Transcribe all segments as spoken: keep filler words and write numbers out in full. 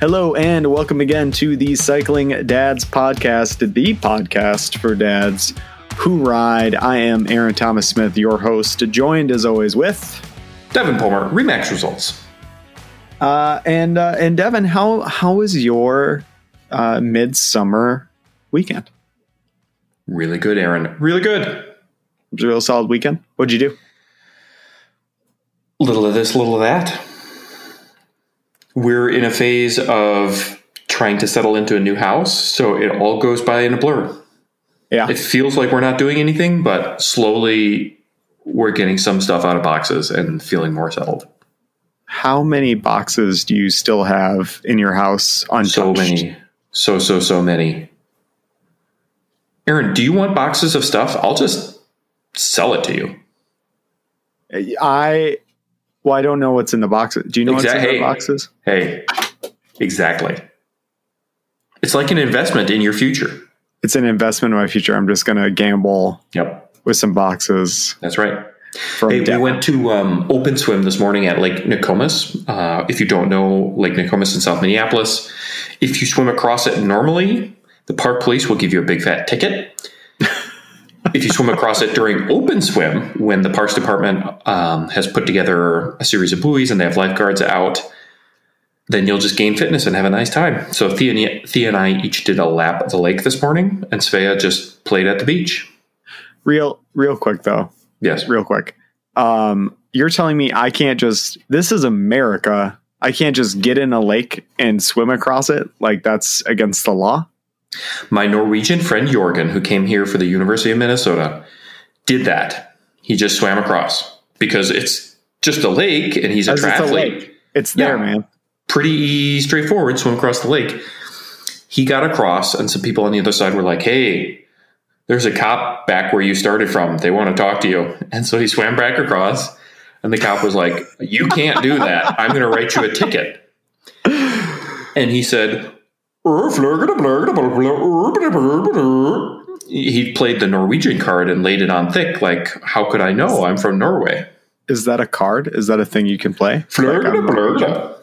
Hello and welcome again to the Cycling Dads Podcast, the podcast for dads who ride. I am Aaron Thomas-Smith, your host, joined as always with Devin Palmer, Remax Results. Uh, and uh, and Devin, how how was your uh, midsummer weekend? Really good, Aaron. Really good. It was a real solid weekend. What'd you do? Little of this, little of that. We're in a phase of trying to settle into a new house, so it all goes by in a blur. Yeah. It feels like we're not doing anything, but slowly we're getting some stuff out of boxes and feeling more settled. How many boxes do you still have in your house untouched? So many. So, so, so many. Aaron, do you want boxes of stuff? I'll just sell it to you. I... Well, I don't know what's in the boxes. Do you know exactly. what's in the boxes? Hey, exactly. It's like an investment in your future. It's an investment in my future. I'm just going to gamble yep. with some boxes. That's right. Hey, down. We went to um, open swim this morning at Lake Nokomis. Uh, if you don't know, Lake Nokomis in South Minneapolis. If you swim across it normally, the park police will give you a big fat ticket. If you swim across it during open swim, when the Parks Department um, has put together a series of buoys and they have lifeguards out, then you'll just gain fitness and have a nice time. So Thea, Thea and I each did a lap of the lake this morning, and Svea just played at the beach. Real, real quick, though. Yes. Real quick. Um, you're telling me I can't just – this is America. I can't just get in a lake and swim across it? Like, that's against the law? My Norwegian friend Jorgen, who came here for the University of Minnesota, did that. He just swam across because it's just a lake and he's a triathlete. It's there, yeah, man. Pretty straightforward, swim across the lake. He got across and some people on the other side were like, hey, there's a cop back where you started from. They want to talk to you. And so he swam back across and the cop was like, you can't do that. I'm going to write you a ticket. And he said... He played the Norwegian card and laid it on thick. Like, how could I know? I'm from Norway. Is that a card? Is that a thing you can play? Like,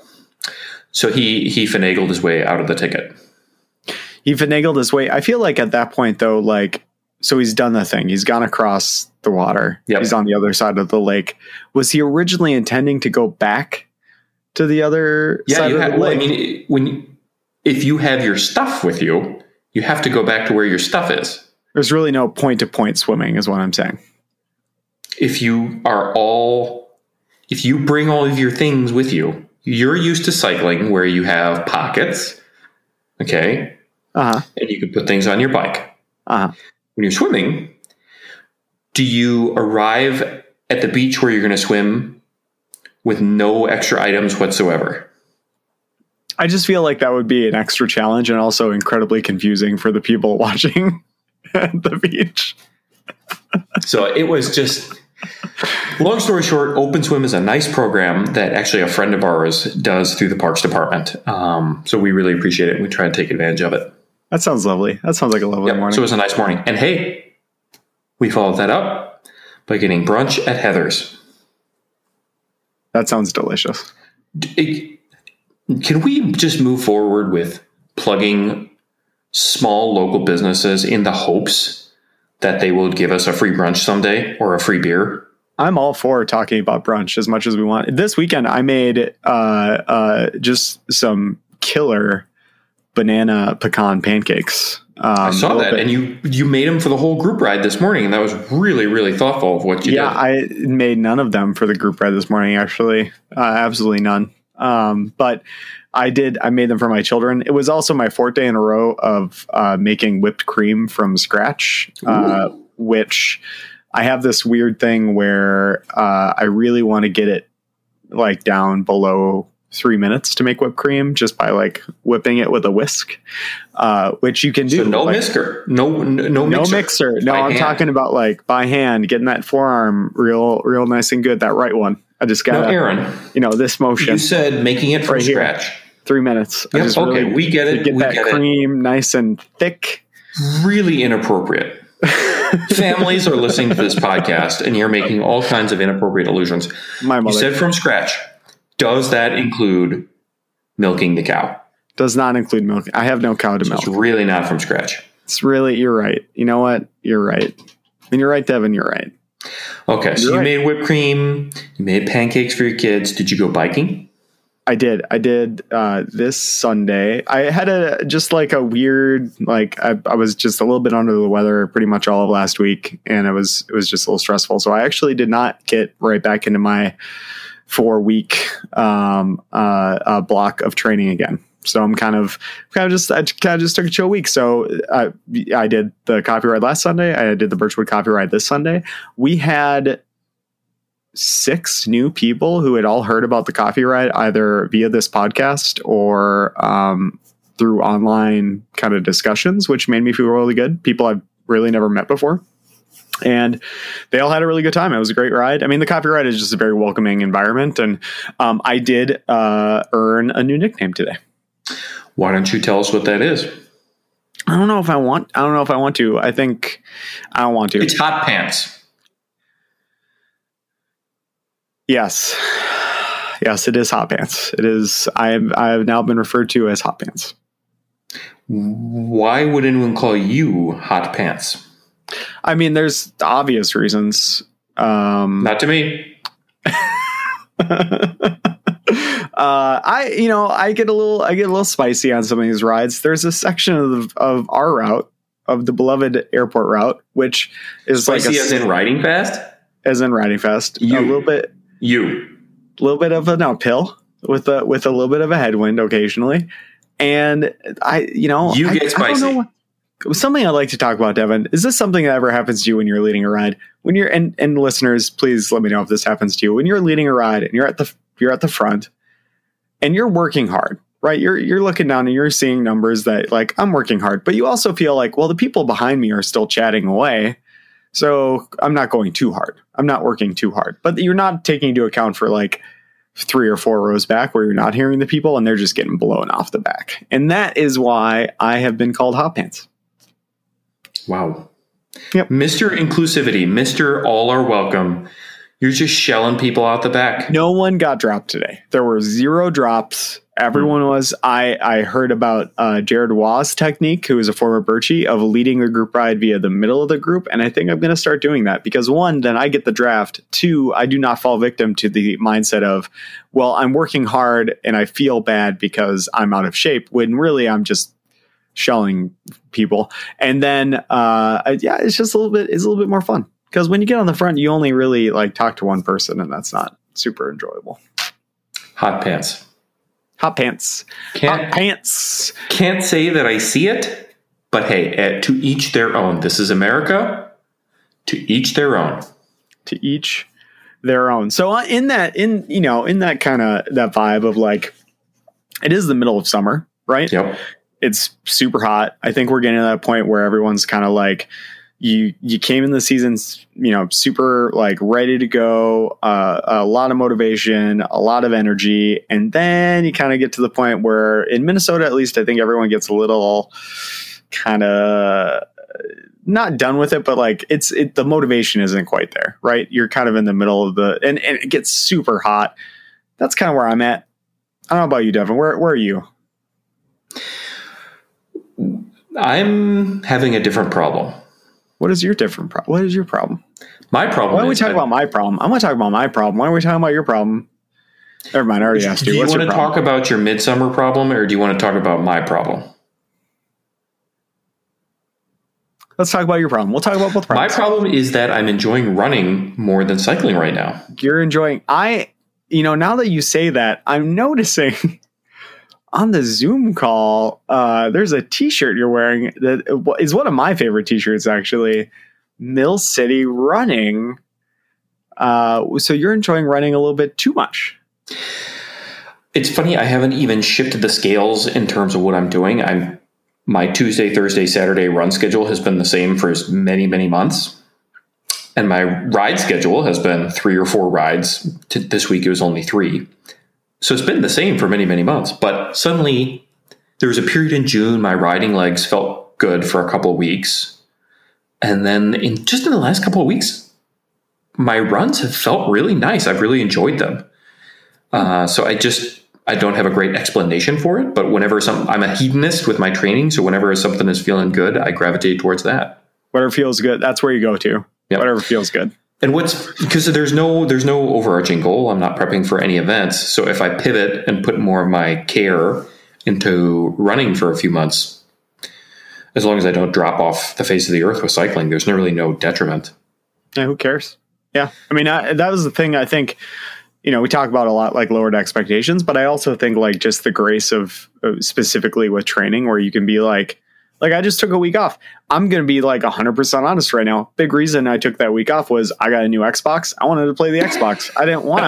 so he, he finagled his way out of the ticket. He finagled his way. I feel like at that point, though, like, so he's done the thing. He's gone across the water. Yep. He's on the other side of the lake. Was he originally intending to go back to the other yeah, side you of had, the lake? Well, I mean, when you... If you have your stuff with you, you have to go back to where your stuff is. There's really no point-to-point swimming is what I'm saying. If you are all, if you bring all of your things with you, you're used to cycling where you have pockets, okay? Uh-huh. And you can put things on your bike. Uh-huh. When you're swimming, do you arrive at the beach where you're going to swim with no extra items whatsoever? I just feel like that would be an extra challenge and also incredibly confusing for the people watching at the beach. So it was just, long story short, Open Swim is a nice program that actually a friend of ours does through the Parks Department. Um, so we really appreciate it. We try and take advantage of it. That sounds lovely. That sounds like a lovely yep, morning. So it was a nice morning. And hey, we followed that up by getting brunch at Heather's. That sounds delicious. It, Can we just move forward with plugging small local businesses in the hopes that they will give us a free brunch someday or a free beer? I'm all for talking about brunch as much as we want. This weekend, I made uh, uh, just some killer banana pecan pancakes. Um, I saw that, bit. and you you made them for the whole group ride this morning, and that was really, really thoughtful of what you yeah, did. Yeah, I made none of them for the group ride this morning, actually. Uh, absolutely none. Um, but I did, I made them for my children. It was also my fourth day in a row of, uh, making whipped cream from scratch, uh, Ooh. which I have this weird thing where, uh, I really want to get it like down below three minutes to make whipped cream just by like whipping it with a whisk, uh, which you can do. So no like, mixer, no, no, no mixer. mixer. No, by I'm hand. talking about like by hand, getting that forearm real, real nice and good. That right one. I just got, no, Aaron, you know, this motion. You said making it from right scratch. Here, three minutes. Yep, just okay, really, we get it. Get we that get cream it. nice and thick. Really inappropriate. Families are listening to this podcast, and you're making all kinds of inappropriate allusions. My mother. You said from scratch. Does that include milking the cow? Does not include milk. I have no cow to milk. It's really not from scratch. It's really, you're right. You know what? You're right. And you're right, Devin. You're right. Okay. You're so you right. made whipped cream. You made pancakes for your kids. Did you go biking? I did. I did uh, this Sunday. I had a just like a weird, like I, I was just a little bit under the weather pretty much all of last week. And it was, it was just a little stressful. So I actually did not get right back into my four week um, uh, uh, block of training again. So I'm kind of, kind of just, I kind of just took a chill week. So I, I did the copyright last Sunday. I did the Birchwood copyright this Sunday. We had six new people who had all heard about the copyright either via this podcast or um, through online kind of discussions, which made me feel really good. People I've really never met before. And they all had a really good time. It was a great ride. I mean, the copyright is just a very welcoming environment. And um, I did uh, earn a new nickname today. Why don't you tell us what that is? I don't know if I want, I don't know if I want to. I think I don't want to. It's hot pants. Yes. Yes, it is hot pants. It is. I have, I have now been referred to as hot pants. Why would anyone call you hot pants? I mean, there's obvious reasons. Um, Not to me. Uh, I, you know, I get a little, I get a little spicy on some of these rides. There's a section of, the, of our route of the beloved airport route, which is spicy like a, as in riding fast, as in riding fast, you, a little bit, you, a little bit of an uphill with a, with a little bit of a headwind occasionally. And I, you know, you I, get spicy. I don't know what, something I'd like to talk about, Devin, is this something that ever happens to you when you're leading a ride when you're, and, and listeners, please let me know if this happens to you when you're leading a ride and you're at the, you're at the front. And you're working hard, right? You're you're looking down and you're seeing numbers that like, I'm working hard, but you also feel like, well, the people behind me are still chatting away. So I'm not going too hard. I'm not working too hard, but you're not taking into account for like three or four rows back where you're not hearing the people and they're just getting blown off the back. And that is why I have been called hot pants. Wow. Yep. Mister Inclusivity, Mister All Are Welcome. You're just shelling people out the back. No one got dropped today. There were zero drops. Everyone mm. was. I, I heard about uh, Jared Waugh's technique, who is a former Birchie, of leading the group ride via the middle of the group. And I think I'm going to start doing that because, one, then I get the draft. Two, I do not fall victim to the mindset of, well, I'm working hard and I feel bad because I'm out of shape, when really I'm just shelling people. And then, uh, yeah, it's just a little bit, it's a little bit more fun. Because when you get on the front, you only really like talk to one person, and that's not super enjoyable. Hot pants. Hot pants. Can't, Hot pants. Can't say that I see it, but hey, eh, to each their own. This is America. To each their own. To each their own. So uh, in that, in you know, in that kind of that vibe of like, it is the middle of summer, right? Yep. It's super hot. I think we're getting to that point where everyone's kind of like. You you came in the season, you know, super like ready to go, uh, a lot of motivation, a lot of energy. And then you kind of get to the point where in Minnesota, at least, I think everyone gets a little kind of not done with it, but like it's it, the motivation isn't quite there. Right. You're kind of in the middle of the and, and it gets super hot. That's kind of where I'm at. I don't know about you, Devin. Where, where are you? I'm having a different problem. What is your different problem? What is your problem? My problem. Why don't we talk about my problem? I'm going to talk about my problem. Why are we talking about your problem? Never mind. I already asked you. Do you want to talk about your midsummer problem or do you want to talk about my problem? Let's talk about your problem. We'll talk about both problems. My problem is that I'm enjoying running more than cycling right now. You're enjoying. I, you know, now that you say that, I'm noticing on the Zoom call, uh, there's a t-shirt you're wearing that is one of my favorite t-shirts, actually. Mill City Running. Uh, so you're enjoying running a little bit too much. It's funny. I haven't even shifted the scales in terms of what I'm doing. I'm my Tuesday, Thursday, Saturday run schedule has been the same for many, many months. And my ride schedule has been three or four rides. This week, it was only three. So it's been the same for many, many months, but suddenly there was a period in June, my riding legs felt good for a couple of weeks. And then in just in the last couple of weeks, my runs have felt really nice. I've really enjoyed them. Uh, so I just, I don't have a great explanation for it, but whenever some, I'm a hedonist with my training. So whenever something is feeling good, I gravitate towards that. Whatever feels good. That's where you go to. Yep. Whatever feels good. And what's, because there's no, there's no overarching goal. I'm not prepping for any events. So if I pivot and put more of my care into running for a few months, as long as I don't drop off the face of the earth with cycling, there's no, really no detriment. Yeah. Who cares? Yeah. I mean, I, that was the thing I think, you know, we talk about a lot, like lowered expectations, but I also think like just the grace of uh, specifically with training where you can be like, like I just took a week off. I'm going to be like a hundred percent honest right now. Big reason I took that week off was I got a new Xbox. I wanted to play the Xbox. I didn't want to,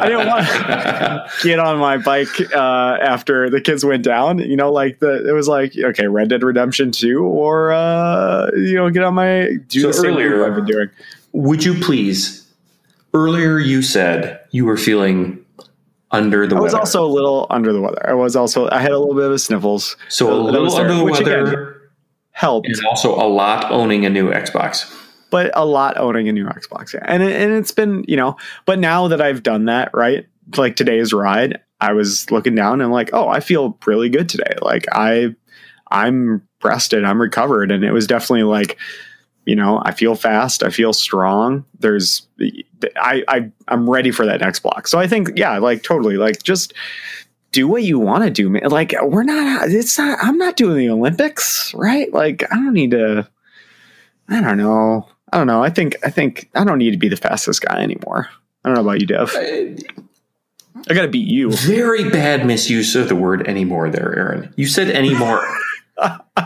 I didn't want to get on my bike uh, after the kids went down, you know, like the, it was like, okay, Red Dead Redemption two or, uh, you know, get on my, do so the same earlier, I've been doing. Would you please, earlier you said you were feeling under the weather. I was weather. also a little under the weather. I was also, I had a little bit of a sniffles. So a little there, under the which weather again, helped. And also a lot owning a new Xbox. But a lot owning a new Xbox. Yeah. And, it, and it's been, you know, but now that I've done that, right? Like today's ride, I was looking down and like, oh, I feel really good today. Like I, I'm rested, I'm recovered. And it was definitely like, you know, I feel fast. I feel strong. There's, I, I, I'm ready for that next block. So I think, yeah, like totally, like just do what you want to do, man. Like we're not, it's not, I'm not doing the Olympics, right? Like I don't need to, I don't know. I don't know. I think, I think I don't need to be the fastest guy anymore. I don't know about you, Dev. I, I got to beat you. Very bad misuse of the word anymore there, Aaron. You said anymore.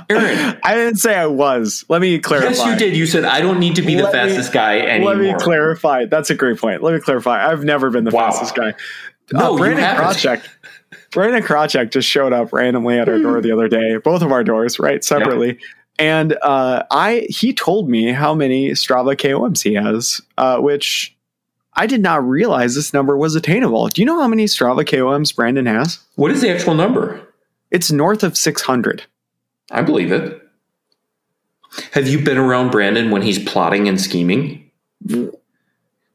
Aaron, I didn't say I was. Let me clarify. Yes, you did. You said I don't need to be let the fastest me, guy anymore. Let me clarify. That's a great point. Let me clarify. I've never been the wow. fastest guy. No, uh, Brandon Krawcheck. Brandon Krawcheck just showed up randomly at our door the other day. Both of our doors, right, separately. Yep. And uh, I, he told me how many Strava K O Ms he has, uh, which I did not realize this number was attainable. Do you know how many Strava K O Ms Brandon has? What is the actual number? It's north of six hundred. I believe it. Have you been around Brandon when he's plotting and scheming? The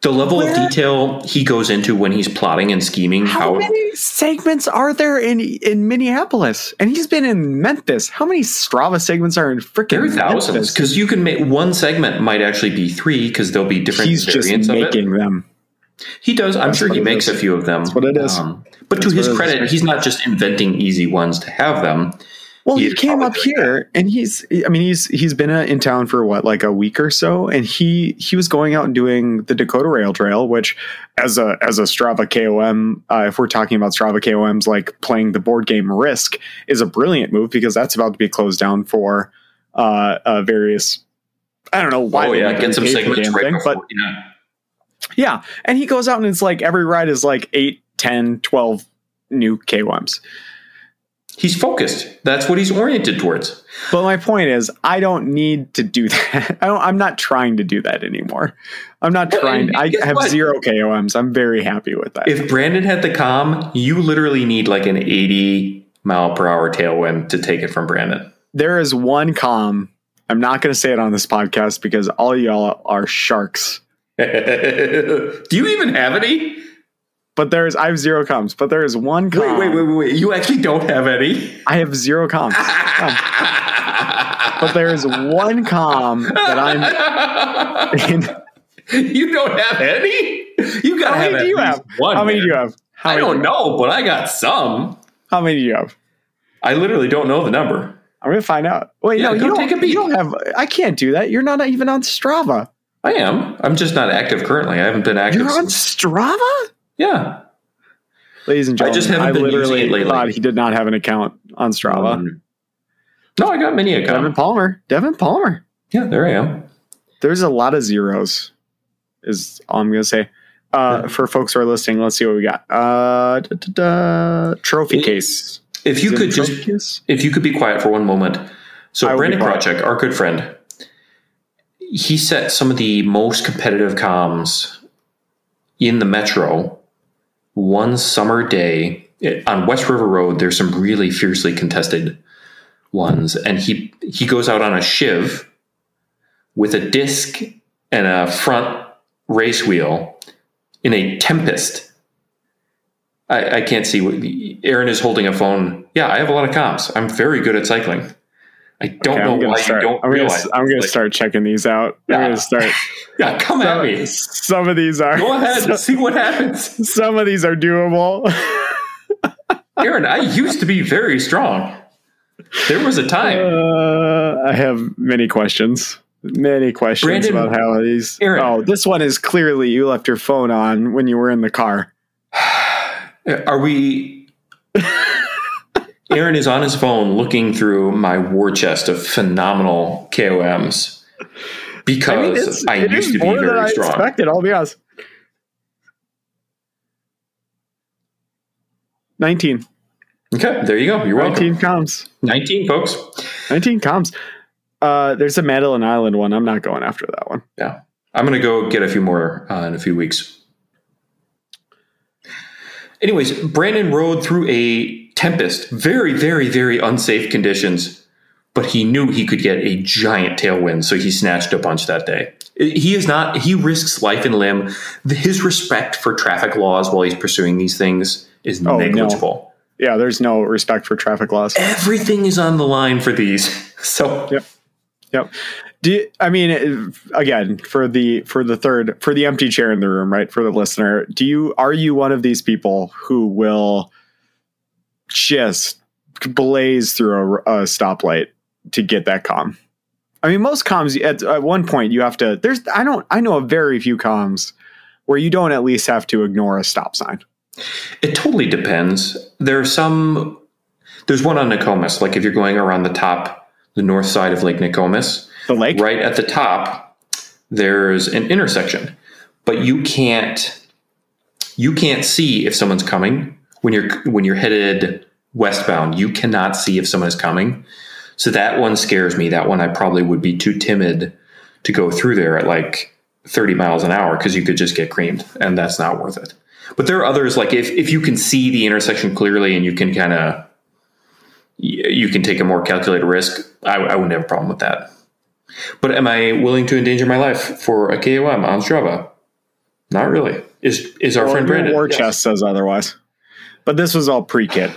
level Where? of detail he goes into when he's plotting and scheming. How, how many segments are there in in Minneapolis? And he's been in Memphis. How many Strava segments are in freaking There are thousands. Because you can make one segment might actually be three because there'll be different he's variants just making of it. them. He does. I'm That's sure he makes is. a few of them. That's what it is. Um, but That's to his credit, is. he's not just inventing easy ones to have them. Well, he, he came up here and he's, I mean, he's, he's been in town for what, like a week or so. And he, he was going out and doing the Dakota Rail Trail, which as a, as a Strava K O M, uh, if we're talking about Strava K O Ms, like playing the board game Risk is a brilliant move because that's about to be closed down for, uh, uh various, I don't know why. Oh yeah, get some segments right before, but yeah. yeah. And he goes out and it's like, every ride is like eight, ten, twelve new K O Ms. He's focused. That's what he's oriented towards. But my point is, I don't need to do that. I don't, I'm not trying to do that anymore. I'm not well, trying. I have what? zero K O Ms. I'm very happy with that. If Brandon had the calm, you literally need like an eighty mile per hour tailwind to take it from Brandon. There is one calm. I'm not going to say it on this podcast because all y'all are sharks. Do you even have any? But there's, I have zero comms, but there is one comm. Wait, wait, wait, wait, you actually don't have any? I have zero comms. But there is one comm that I'm in. You don't have any? You got to have, do you have? One, How many man. do you have? How I don't know, have? but I got some. How many do you have? I literally don't know the number. I'm going to find out. Wait, yeah, no, you don't, take a beat. you don't have, I can't do that. You're not even on Strava. I am. I'm just not active currently. I haven't been active. You're on Strava? Yeah. Ladies and gentlemen, I, just haven't I been literally thought he did not have an account on Strava. Um, no, I got many accounts. Devin Palmer. Devin Palmer. Yeah, there I am. There's a lot of zeros is all I'm going to say. Uh, yeah. For folks who are listening, let's see what we got. Uh, da, da, da, trophy it, case. If is you could just, case? if you could be quiet for one moment. So I Brandon Krawcheck, our good friend, he set some of the most competitive comms in the metro. One summer day it, on West River Road, there's some really fiercely contested ones. And he, he goes out on a shiv with a disc and a front race wheel in a Tempest I, I can't see what Aaron is holding a phone. Yeah, I have a lot of comps. I'm very good at cycling. I don't okay, know why start, you don't I'm realize. Gonna, I'm going to start checking these out. Yeah. I'm going to start. yeah, come some, at me. Some of these are. Go ahead some, and see what happens. Some of these are doable. Aaron, I used to be very strong. There was a time. Uh, I have many questions. Many questions Brandon, about how these. Aaron, oh, this one is clearly you left your phone on when you were in the car. Are we... Aaron is on his phone looking through my war chest of phenomenal K O Ms because I, mean, I used to be very strong. I expected, I'll be honest. nineteen. Okay, there you go. You're welcome. nineteen comms. nineteen, folks. nineteen comms. Uh, there's a Madeline Island one. I'm not going after that one. Yeah. I'm going to go get a few more uh, in a few weeks. Anyways, Brandon rode through a tempest, very, very, very unsafe conditions, but he knew he could get a giant tailwind, so he snatched a bunch that day. He is not, he risks life and limb. His respect for traffic laws while he's pursuing these things is oh, negligible. No. Yeah, there's no respect for traffic laws. Everything is on the line for these. So, yep. Yep. Do you, I mean, again, for the, for the third, for the empty chair in the room, right? For the listener, do you, are you one of these people who will just blaze through a, a stoplight to get that comm? I mean, most comms at, at one point you have to, there's, I don't, I know of very few comms where you don't at least have to ignore a stop sign. It totally depends. There are some, there's one on Nokomis. Like if you're going around the top, the north side of Lake Nokomis, the lake, right at the top, there's an intersection, but you can't, you can't see if someone's coming. When you're when you're headed westbound, you cannot see if someone is coming. So that one scares me. That one I probably would be too timid to go through there at like thirty miles an hour because you could just get creamed, and that's not worth it. But there are others, like if, if you can see the intersection clearly and you can kind of, you can take a more calculated risk, I, I wouldn't have a problem with that. But am I willing to endanger my life for a K O M on Strava? Not really. Is is our well, friend Brandon? War chest yes. says otherwise. But this was all pre-kid.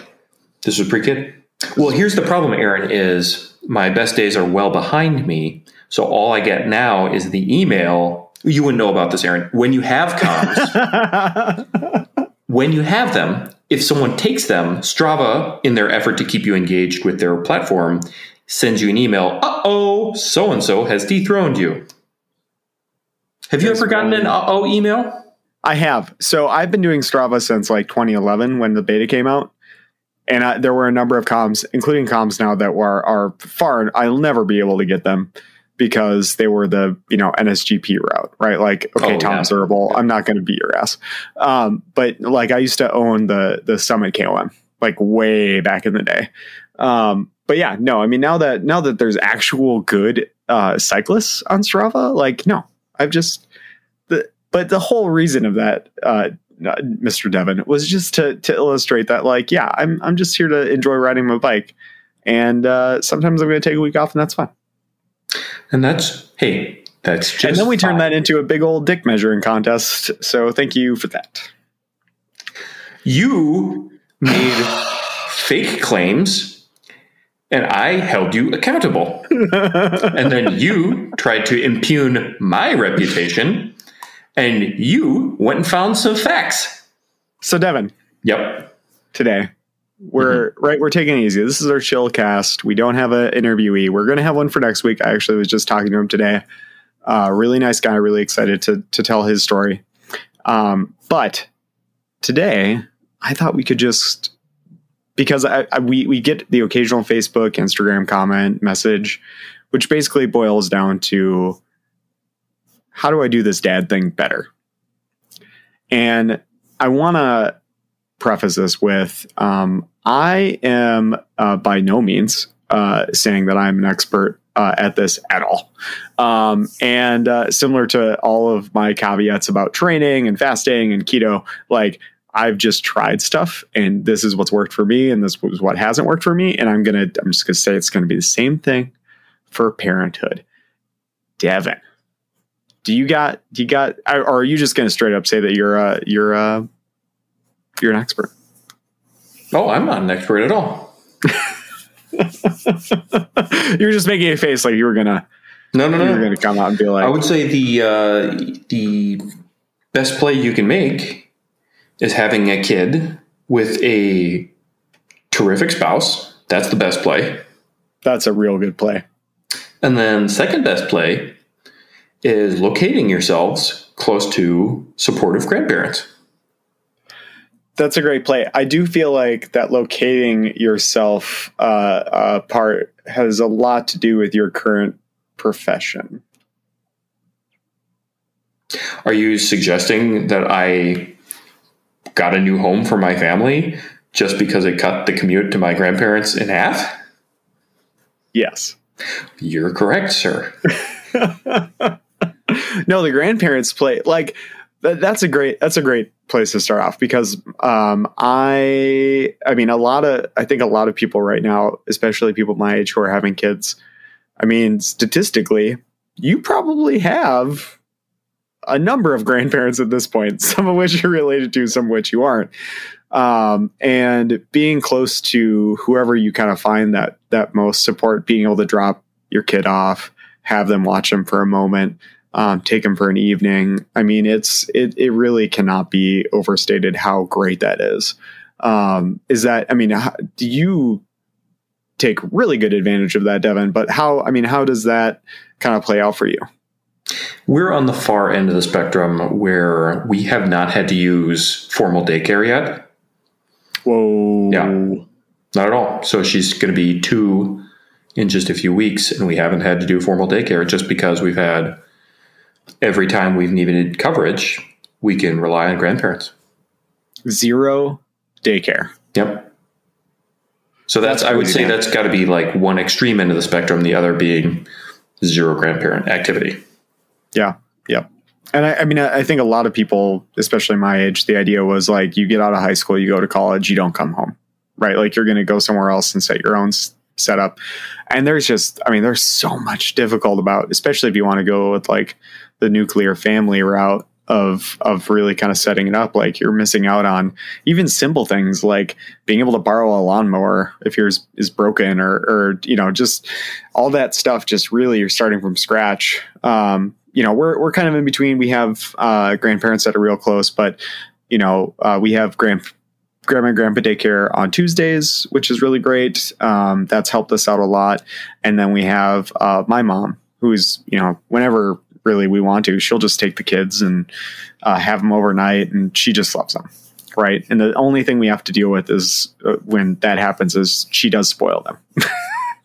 This was pre-kid? Well, here's the problem, Aaron, is my best days are well behind me. So all I get now is the email. You wouldn't know about this, Aaron. When you have comms, when you have them, if someone takes them, Strava, in their effort to keep you engaged with their platform, sends you an email. Uh-oh, so-and-so has dethroned you. Have you ever gotten an uh-oh email? I have. So I've been doing Strava since like twenty eleven when the beta came out. And I, there were a number of comms, including comms now that were are far. I'll never be able to get them because they were the, you know, N S G P route, right? Like, okay, oh, Tom's yeah. herbal. I'm not going to beat your ass. Um, but like I used to own the, the Summit K O M like way back in the day. Um, but yeah, no, I mean, now that, now that there's actual good uh, cyclists on Strava, like, no, I've just, but the whole reason of that, uh, Mister Devin, was just to to illustrate that, like, yeah, I'm I'm just here to enjoy riding my bike, and uh, sometimes I'm going to take a week off, and that's fine. And that's hey, that's just. And then we fine. turned that into a big old dick measuring contest. So thank you for that. You made fake claims, and I held you accountable, and then you tried to impugn my reputation. And you went and found some facts. So, Devin. Yep. Today, we're mm-hmm. right. We're taking it easy. This is our chill cast. We don't have an interviewee. We're going to have one for next week. I actually was just talking to him today. Uh, really nice guy. Really excited to to tell his story. Um, but today, I thought we could just because I, I, we we get the occasional Facebook, Instagram comment message, which basically boils down to, how do I do this dad thing better? And I want to preface this with, um, I am uh, by no means uh, saying that I'm an expert uh, at this at all. Um, and uh, similar to all of my caveats about training and fasting and keto, like I've just tried stuff and this is what's worked for me. And this was what hasn't worked for me. And I'm going to, I'm just going to say, it's going to be the same thing for parenthood. Devin. Do you got, do you got, or are you just going to straight up say that you're a, you're a, you're an expert? Oh, I'm not an expert at all. You were just making a face like you were gonna. No, no, no. You were gonna come out and be like. I would say the uh, the best play you can make is having a kid with a terrific spouse. That's the best play. That's a real good play. And then second best play is locating yourselves close to supportive grandparents. That's a great play. I do feel like that locating yourself uh, uh, part has a lot to do with your current profession. Are you suggesting that I got a new home for my family just because it cut the commute to my grandparents in half? Yes. You're correct, sir. No, the grandparents play like that, that's a great that's a great place to start off, because um, I I mean, a lot of I think a lot of people right now, especially people my age who are having kids. I mean, statistically, you probably have a number of grandparents at this point, some of which you're related to, some of which you aren't. Um, and being close to whoever you kind of find that, that most support, being able to drop your kid off, have them watch them for a moment, um, take them for an evening. I mean, it's, it, it really cannot be overstated how great that is. Um, is that, I mean, how, do you take really good advantage of that, Devin, but how, I mean, how does that kind of play out for you? We're on the far end of the spectrum where we have not had to use formal daycare yet. Whoa. Yeah, not at all. So she's going to be two in just a few weeks, and we haven't had to do formal daycare just because we've had, every time we've needed coverage, we can rely on grandparents. Zero daycare. Yep. So that's, that's I would say that's got to be like one extreme end of the spectrum, the other being zero grandparent activity. Yeah. Yeah. And I, I mean, I think a lot of people, especially my age, the idea was like, you get out of high school, you go to college, you don't come home, right? Like you're going to go somewhere else and set your own s- setup. And there's just, I mean, there's so much difficult about, especially if you want to go with like the nuclear family route of, of really kind of setting it up. Like you're missing out on even simple things like being able to borrow a lawnmower if yours is broken, or, or, you know, just all that stuff, just really you're starting from scratch. Um, You know, we're we're kind of in between. We have uh, grandparents that are real close, but you know, uh, we have grand, grandma and grandpa daycare on Tuesdays, which is really great. Um, that's helped us out a lot. And then we have uh, my mom, who's, you know, whenever really we want to, she'll just take the kids and uh, have them overnight, and she just loves them, right? And the only thing we have to deal with is uh, when that happens is she does spoil them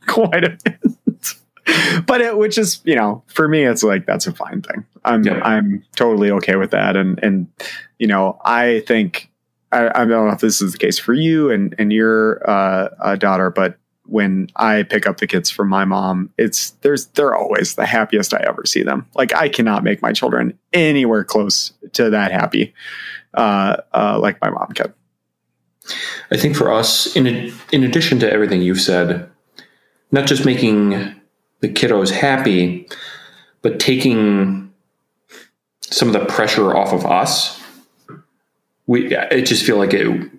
quite a bit. But it, which is, you know, for me, it's like, that's a fine thing. I'm, yeah. I'm totally okay with that. And, and, you know, I think, I, I don't know if this is the case for you and, and your, uh, uh, daughter, but when I pick up the kids from my mom, it's, there's, they're always the happiest I ever see them. Like I cannot make my children anywhere close to that happy, uh, uh, like my mom can. I think for us, in, in addition to everything you've said, not just making the kiddos happy, but taking some of the pressure off of us. We, I just feel like it,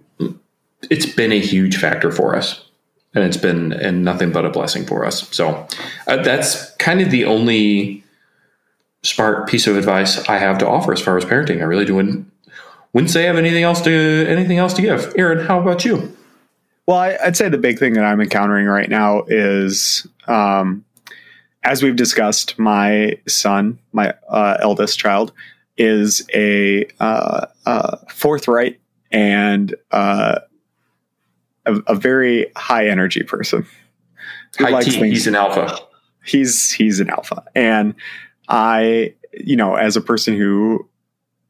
it's been a huge factor for us, and it's been and nothing but a blessing for us. So uh, that's kind of the only smart piece of advice I have to offer as far as parenting. I really do wouldn't, wouldn't say I have anything else to, anything else to give. Aaron, how about you? Well, I, I'd say the big thing that I'm encountering right now is, um, as we've discussed, my son, my uh, eldest child, is a uh, uh, forthright and uh, a, a very high energy person. High T, he's an alpha. He's he's an alpha, and I, you know, as a person who,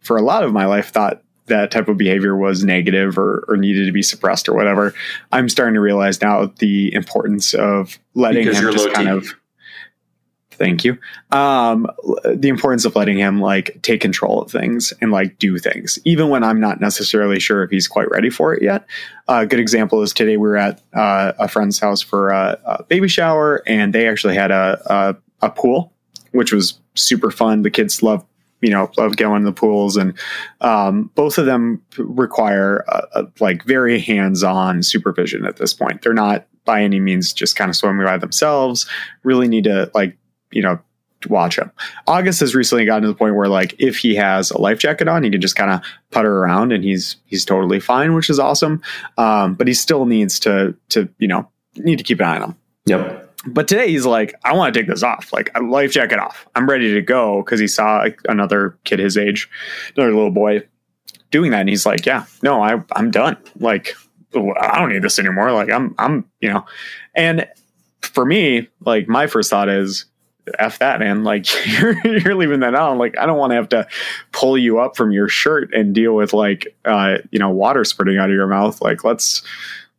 for a lot of my life, thought that type of behavior was negative or, or needed to be suppressed or whatever, I'm starting to realize now the importance of letting him just kind of. Thank you. Um, the importance of letting him like take control of things and like do things, even when I'm not necessarily sure if he's quite ready for it yet. Uh, a good example is today we were at uh, a friend's house for a, a baby shower, and they actually had a, a, a pool, which was super fun. The kids love, you know, of going to the pools. And um, both of them require a, a, like very hands-on supervision at this point. They're not by any means just kind of swimming by themselves. Really need to, like, you know, watch him. August has recently gotten to the point where, like, if he has a life jacket on, he can just kind of putter around and he's he's totally fine, which is awesome. Um, but he still needs to to you know need to keep an eye on him. Yep. But today he's like, I want to take this off, like a life jacket off. I'm ready to go, because he saw like, another kid his age, another little boy doing that, and he's like, yeah, no, I I'm done. Like, I don't need this anymore. Like I'm I'm you know, and for me, like my first thought is, F that, man. Like you're, you're leaving that out. Like, I don't want to have to pull you up from your shirt and deal with like, uh, you know, water spurting out of your mouth. Like let's,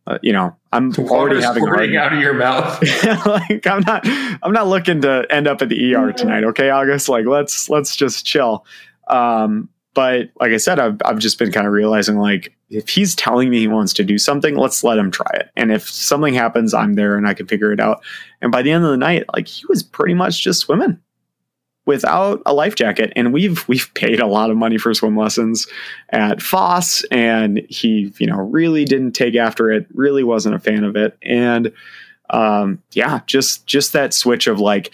uh, you know, I'm water already having spurting out of your mouth. Like I'm not, I'm not looking to end up at the E R tonight. Okay, August, like let's, let's just chill. Um, but like I said, I've, I've just been kind of realizing, like, if he's telling me he wants to do something, let's let him try it. And if something happens, I'm there and I can figure it out. And by the end of the night, like he was pretty much just swimming without a life jacket. And we've, we've paid a lot of money for swim lessons at FOSS, and he, you know, really didn't take after it, really wasn't a fan of it. And, um, yeah, just, just that switch of like,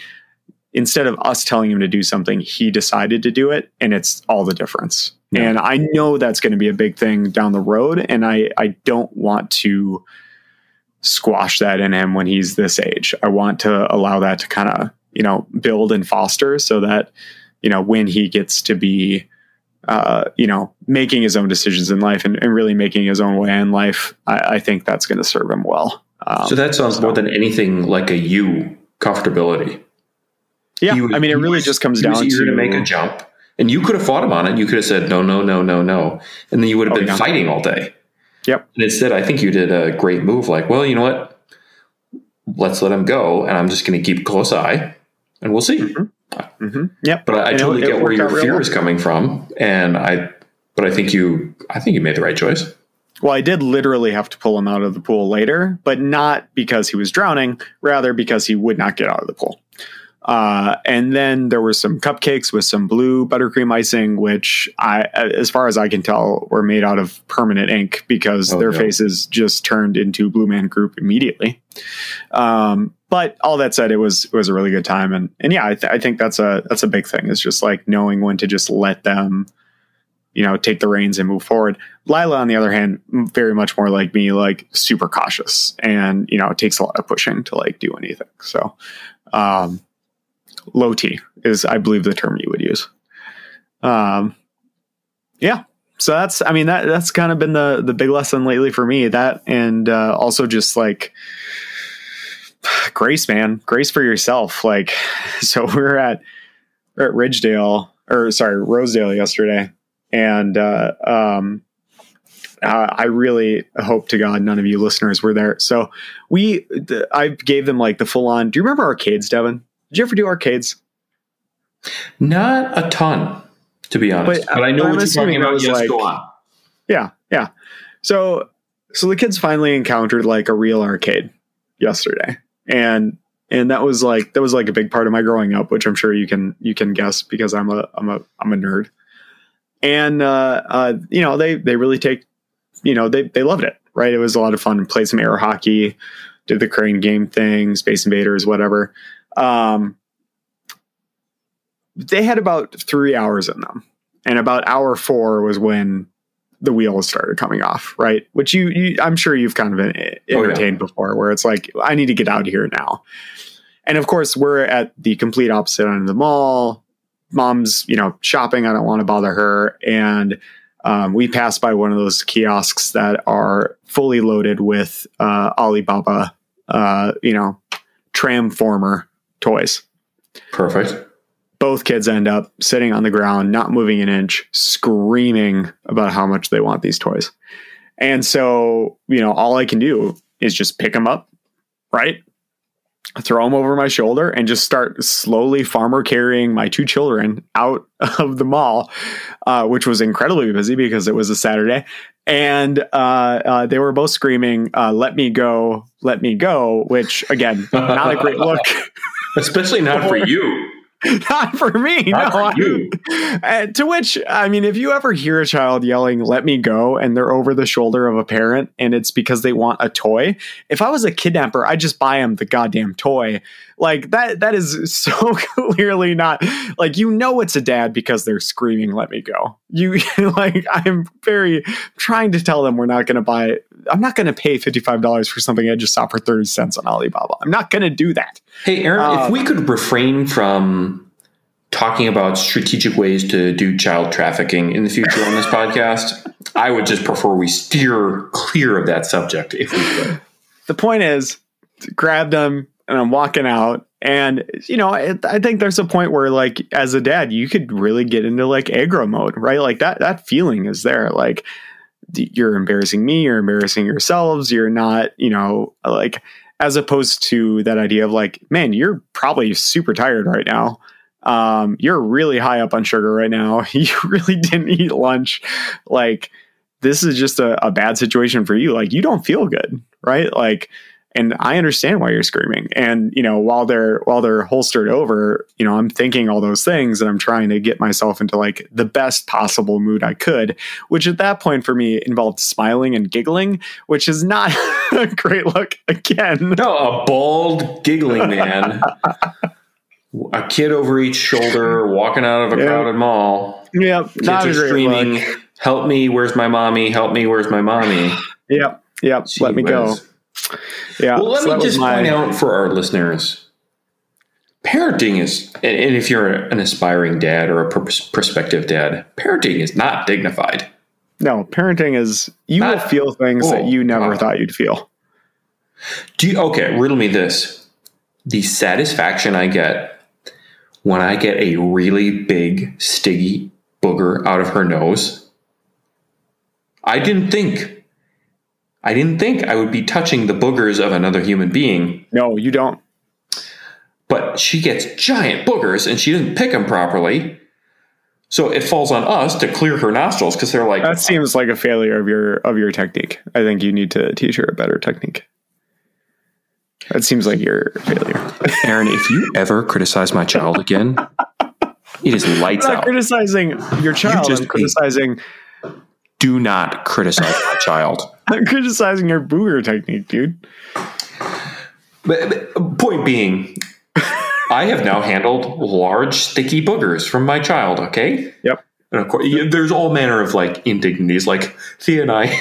instead of us telling him to do something, he decided to do it. And it's all the difference. And I know that's going to be a big thing down the road. And I, I don't want to squash that in him when he's this age. I want to allow that to kind of, you know, build and foster so that, you know, when he gets to be, uh, you know, making his own decisions in life and, and really making his own way in life, I, I think that's going to serve him well. Um, so that sounds so. more than anything like a you comfortability. Yeah. Was, I mean, it really was, just comes down to to make a jump. And you could have fought him on it. You could have said, no, no, no, no, no. And then you would have oh, been yeah. fighting all day. Yep. And instead, I think you did a great move. Like, well, you know what? Let's let him go. And I'm just going to keep close eye and we'll see. Mm-hmm. Mm-hmm. Yep. But I, I totally get where your fear is coming from. And I, but I think you, I think you made the right choice. Well, I did literally have to pull him out of the pool later, but not because he was drowning, rather because he would not get out of the pool. Uh, and then there were some cupcakes with some blue buttercream icing, which I, as far as I can tell, were made out of permanent ink because oh, their yeah. faces just turned into Blue Man Group immediately. Um, but all that said, it was, it was a really good time. And, and yeah, I, th- I think that's a, that's a big thing. It's just like knowing when to just let them, you know, take the reins and move forward. Lila, on the other hand, very much more like me, like super cautious, and, you know, it takes a lot of pushing to like do anything. So, um, low T is, I believe, the term you would use. Um, yeah. So that's, I mean, that, that's kind of been the, the big lesson lately for me, that, and, uh, also just like grace, man, grace for yourself. Like, so we're at, we're at Ridgedale or sorry, Rosedale yesterday. And, uh, um, Uh, I really hope to God none of you listeners were there. So we, th- I gave them like the full on. Do you remember arcades, Devin? Did you ever do arcades? Not a ton, to be honest. But, but I know I'm what you're talking about. Yes, like, go on. Yeah, yeah. So, so the kids finally encountered like a real arcade yesterday, and and that was like that was like a big part of my growing up, which I'm sure you can you can guess because I'm a I'm a I'm a nerd, and uh, uh, you know they they really take. You know, they, they loved it, right? It was a lot of fun. Played some air hockey, did the crane game thing, Space Invaders, whatever. Um, they had about three hours in them. And about hour four was when the wheels started coming off, right? Which you, you I'm sure you've kind of entertained oh, yeah. before, where it's like, I need to get out of here now. And of course, we're at the complete opposite end of the mall. Mom's, you know, shopping. I don't want to bother her. And Um, we passed by one of those kiosks that are fully loaded with uh, Alibaba, uh, you know, Tramformer toys. Perfect. Both kids end up sitting on the ground, not moving an inch, screaming about how much they want these toys. And so, you know, all I can do is just pick them up, right? Throw them over my shoulder and just start slowly farmer carrying my two children out of the mall, uh, which was incredibly busy because it was a Saturday. And uh, uh, they were both screaming, uh, let me go, let me go, which, again, not a great look. Especially not for you. Not for me. Not no, for you. I, to which, I mean, if you ever hear a child yelling, "Let me go," and they're over the shoulder of a parent and it's because they want a toy. If I was a kidnapper, I'd just buy them the goddamn toy. Like that, that is so clearly not like, you know, it's a dad because they're screaming, "Let me go." You like, I'm very trying to tell them we're not going to buy, I'm not going to pay fifty-five dollars for something I just saw for thirty cents on Alibaba. I'm not going to do that. Hey, Aaron, um, if we could refrain from talking about strategic ways to do child trafficking in the future on this podcast, I would just prefer we steer clear of that subject if we could. The point is, grab them. And I'm walking out, and, you know, I, I think there's a point where, like, as a dad, you could really get into like aggro mode, right? Like that, that feeling is there. Like, you're embarrassing me, you're embarrassing yourselves. You're not, you know, like, as opposed to that idea of like, man, you're probably super tired right now. Um, you're really high up on sugar right now. You really didn't eat lunch. Like, this is just a, a bad situation for you. Like, you don't feel good, right? Like, and I understand why you're screaming. And, you know, while they're, while they're holstered over, you know, I'm thinking all those things and I'm trying to get myself into like the best possible mood I could, which at that point for me involved smiling and giggling, which is not a great look again. No, a bald giggling man, a kid over each shoulder, walking out of a yeah. crowded mall. Yeah. Not a great screaming, look. Help me. Where's my mommy? Help me. Where's my mommy? Yep. Yep. She Let me was. go. Yeah. Well, let so me just my... point out for our listeners, parenting is, and if you're an aspiring dad or a pr- prospective dad, parenting is not dignified. No, parenting is, you not, will feel things oh, that you never wow. thought you'd feel. Do you, okay, riddle me this. The satisfaction I get when I get a really big, stiggy booger out of her nose, I didn't think. I didn't think I would be touching the boogers of another human being. No, you don't. But she gets giant boogers and she doesn't pick them properly. So it falls on us to clear her nostrils because they're like... That seems like a failure of your of your technique. I think you need to teach her a better technique. That seems like your failure. Aaron, if you ever criticize my child again, it is lights I'm not out. Criticizing your child, you just I'm criticizing... Do not criticize my child. I'm criticizing your booger technique, dude. But, but point being, I have now handled large, sticky boogers from my child, okay? Yep. And of course, there's all manner of, like, indignities. Like, Thea and I,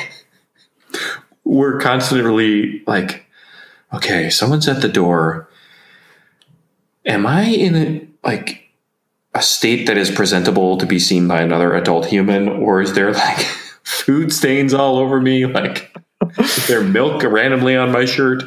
we're constantly, like, okay, someone's at the door. Am I in, a, like, a state that is presentable to be seen by another adult human? Or is there, like... food stains all over me, like their milk randomly on my shirt.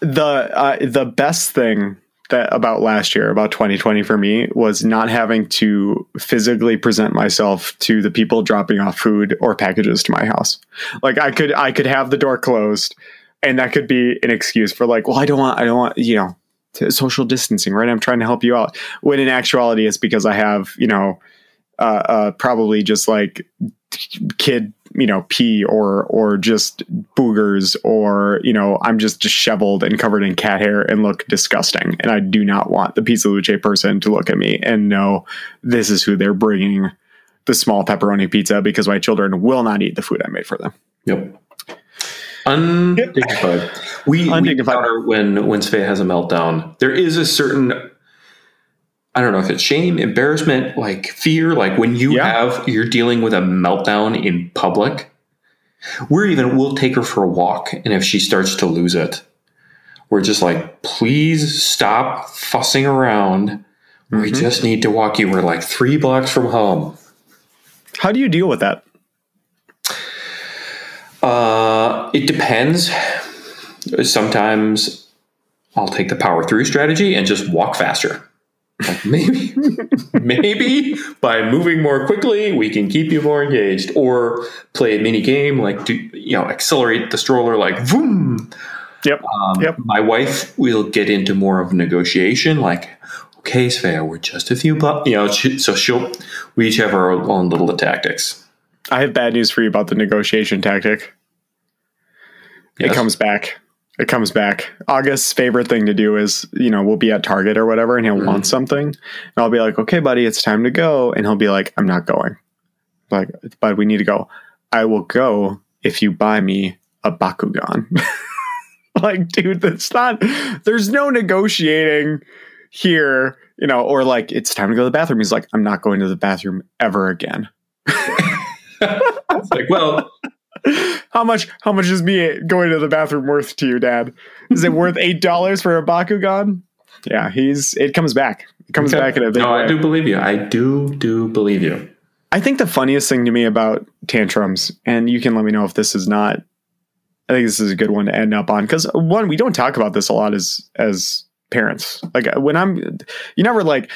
The uh, the best thing that about last year, about twenty twenty for me, was not having to physically present myself to the people dropping off food or packages to my house. Like I could I could have the door closed, and that could be an excuse for like, well, I don't want I don't want you know to social distancing, right? I'm trying to help you out. When in actuality, it's because I have you know uh, uh, probably just like. Kid, you know, pee or or just boogers, or you know, I'm just disheveled and covered in cat hair and look disgusting, and I do not want the Pizza Luce person to look at me and know this is who they're bringing the small pepperoni pizza because my children will not eat the food I made for them. Yep, undignified. We undignified we when when Svea has a meltdown. There is a certain. I don't know if it's shame, embarrassment, like fear, like when you yeah. have, you're dealing with a meltdown in public, we're even, we'll take her for a walk. And if she starts to lose it, we're just like, please stop fussing around. Mm-hmm. We just need to walk you. We're like three blocks from home. How do you deal with that? Uh, it depends. Sometimes I'll take the power through strategy and just walk faster. Like maybe, maybe by moving more quickly, we can keep you more engaged, or play a mini game, like, do, you know, accelerate the stroller, like, boom. Yep. Um, yep. My wife will get into more of negotiation. Like, okay, Svea, we're just a few blocks, you know, she, so she'll, we each have our own little tactics. I have bad news for you about the negotiation tactic. Yes. It comes back. It comes back. August's favorite thing to do is, you know, we'll be at Target or whatever, and he'll mm. want something. And I'll be like, okay, buddy, it's time to go. And he'll be like, I'm not going. Like, but we need to go. I will go if you buy me a Bakugan. Like, dude, that's not, there's no negotiating here, you know, or like, it's time to go to the bathroom. He's like, I'm not going to the bathroom ever again. It's like, well, how much, how much is me going to the bathroom worth to you, Dad? Is it worth eight dollars for a Bakugan? Yeah. He's, it comes back. It comes okay. back. In a big no, way. I do believe you. I do, do believe you. I think the funniest thing to me about tantrums, and you can let me know if this is not, I think this is a good one to end up on. Cause one, we don't talk about this a lot as, as parents. Like when I'm, you never like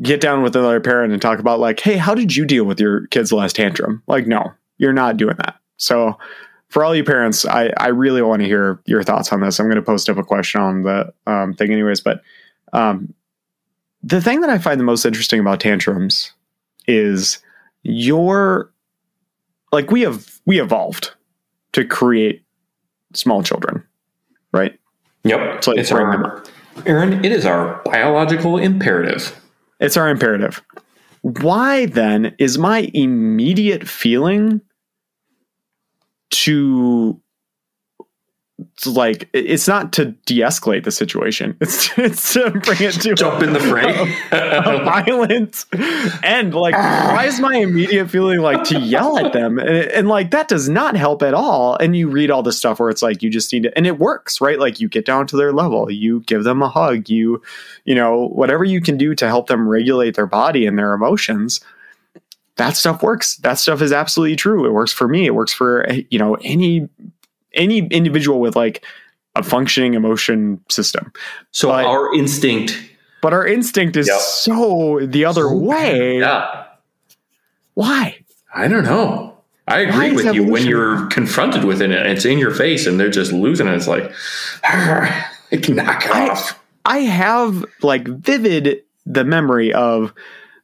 get down with another parent and talk about like, hey, how did you deal with your kid's last tantrum? Like, no, you're not doing that. So for all you parents, I, I really want to hear your thoughts on this. I'm going to post up a question on the um, thing anyways. But um, the thing that I find the most interesting about tantrums is your, like we have, we evolved to create small children, right? Yep. So it's our, Aaron, it is our biological imperative. It's our imperative. Why then is my immediate feeling to, to like, it's not to de-escalate the situation. It's, it's to bring it to jump a, in the fray, a, a violent end. Like, why is my immediate feeling like to yell at them? And, and like, that does not help at all. And you read all this stuff where it's like, you just need to, and it works, right? Like you get down to their level, you give them a hug, you, you know, whatever you can do to help them regulate their body and their emotions. That stuff works. That stuff is absolutely true. It works for me. It works for, you know, any, any individual with like a functioning emotion system. So but, our instinct, but our instinct is yep. so the other so, way. Yeah. Why? I don't know. I agree with you when you're confronted with it and it's in your face and they're just losing it. It's like, it can knock it I, off. I have like vivid the memory of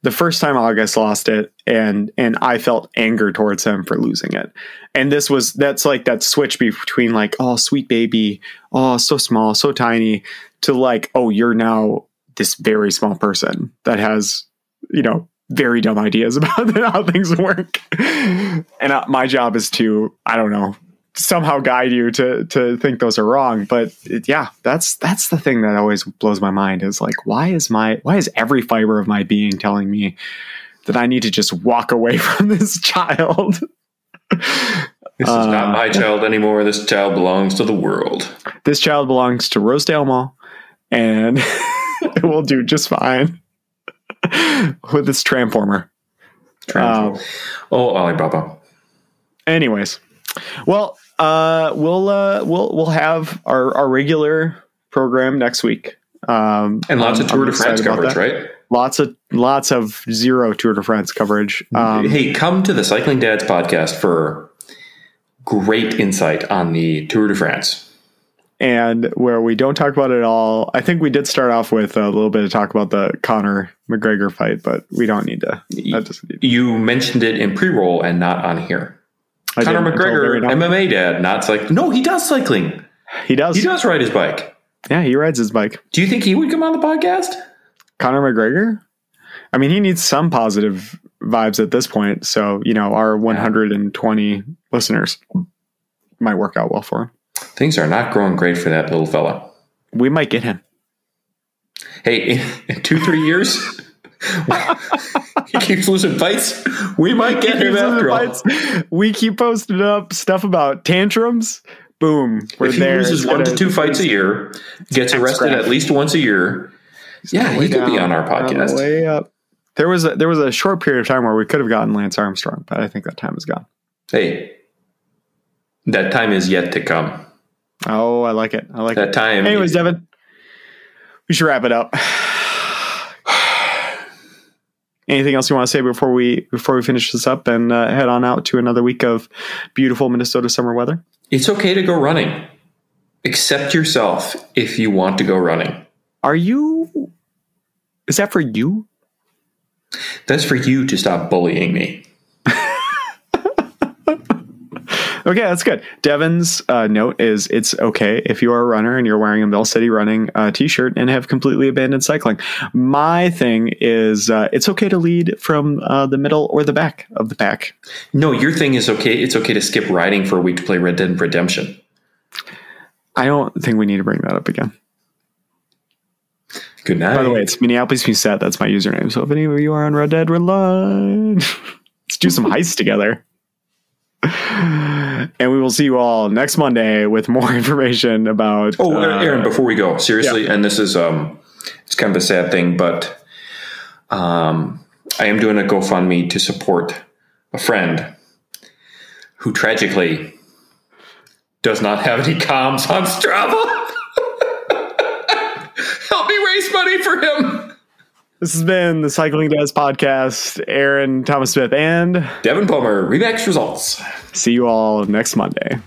the first time August lost it and, and I felt anger towards him for losing it. And this was, that's like that switch between like, oh, sweet baby. Oh, so small, so tiny to like, oh, you're now this very small person that has, you know, very dumb ideas about how things work. And uh, my job is to, I don't know, somehow guide you to, to think those are wrong. But it, yeah, that's, that's the thing that always blows my mind is like, why is my, why is every fiber of my being telling me that I need to just walk away from this child? This uh, is not my child anymore. This child belongs to the world. This child belongs to Rosedale Mall and it will do just fine with this transformer. Transformer. Um, oh, Alibaba. Anyways. Well, uh, we'll, uh, we'll, we'll have our, our regular program next week. Um, and lots um, of Tour de France coverage, right? Lots of, lots of zero Tour de France coverage. Um, hey, come to the Cycling Dads podcast for great insight on the Tour de France. And where we don't talk about it all. I think we did start off with a little bit of talk about the Conor McGregor fight, but we don't need to. That doesn't need to. You mentioned it in pre-roll and not on here. I Conor McGregor, M M A dad, not cycling. No, he does cycling. He does. He does ride his bike. Yeah, he rides his bike. Do you think he would come on the podcast? Conor McGregor? I mean, he needs some positive vibes at this point. So, you know, our one hundred twenty yeah. listeners might work out well for him. Things are not growing great for that little fella. We might get him. Hey, in, in two, three years... He keeps losing fights. We might get him after all. We keep posting up stuff about tantrums. Boom. We're if he there. Loses one to two fights a year, gets arrested at least once a year. Yeah, he could be on our podcast. Way up. There was a, there was a short period of time where we could have gotten Lance Armstrong, but I think that time is gone. Hey, that time is yet to come. Oh, I like it. I like that time. Anyways, Devin, we should wrap it up. Anything else you want to say before we before we finish this up and uh, head on out to another week of beautiful Minnesota summer weather? It's okay to go running. Accept yourself if you want to go running. Are you... Is that for you? That's for you to stop bullying me. Okay, that's good. Devin's uh, note is, it's okay if you are a runner and you're wearing a Mill City Running uh, t-shirt and have completely abandoned cycling. My thing is, uh, it's okay to lead from uh, the middle or the back of the pack. No, your thing is okay. It's okay to skip riding for a week to play Red Dead Redemption. I don't think we need to bring that up again. Good night. By the way, it's Minneapolis Musette. That's my username. So if any of you are on Red Dead, we're live. Let's do some heists together. And we will see you all next Monday with more information about. Oh, uh, Aaron, before we go, seriously, yeah. And this is um, it's kind of a sad thing, but um, I am doing a GoFundMe to support a friend who tragically does not have any comms on Strava. Help me raise money for him. This has been the Cycling Dads Podcast. Aaron Thomas-Smith and Devin Palmer, Remax Results. See you all next Monday.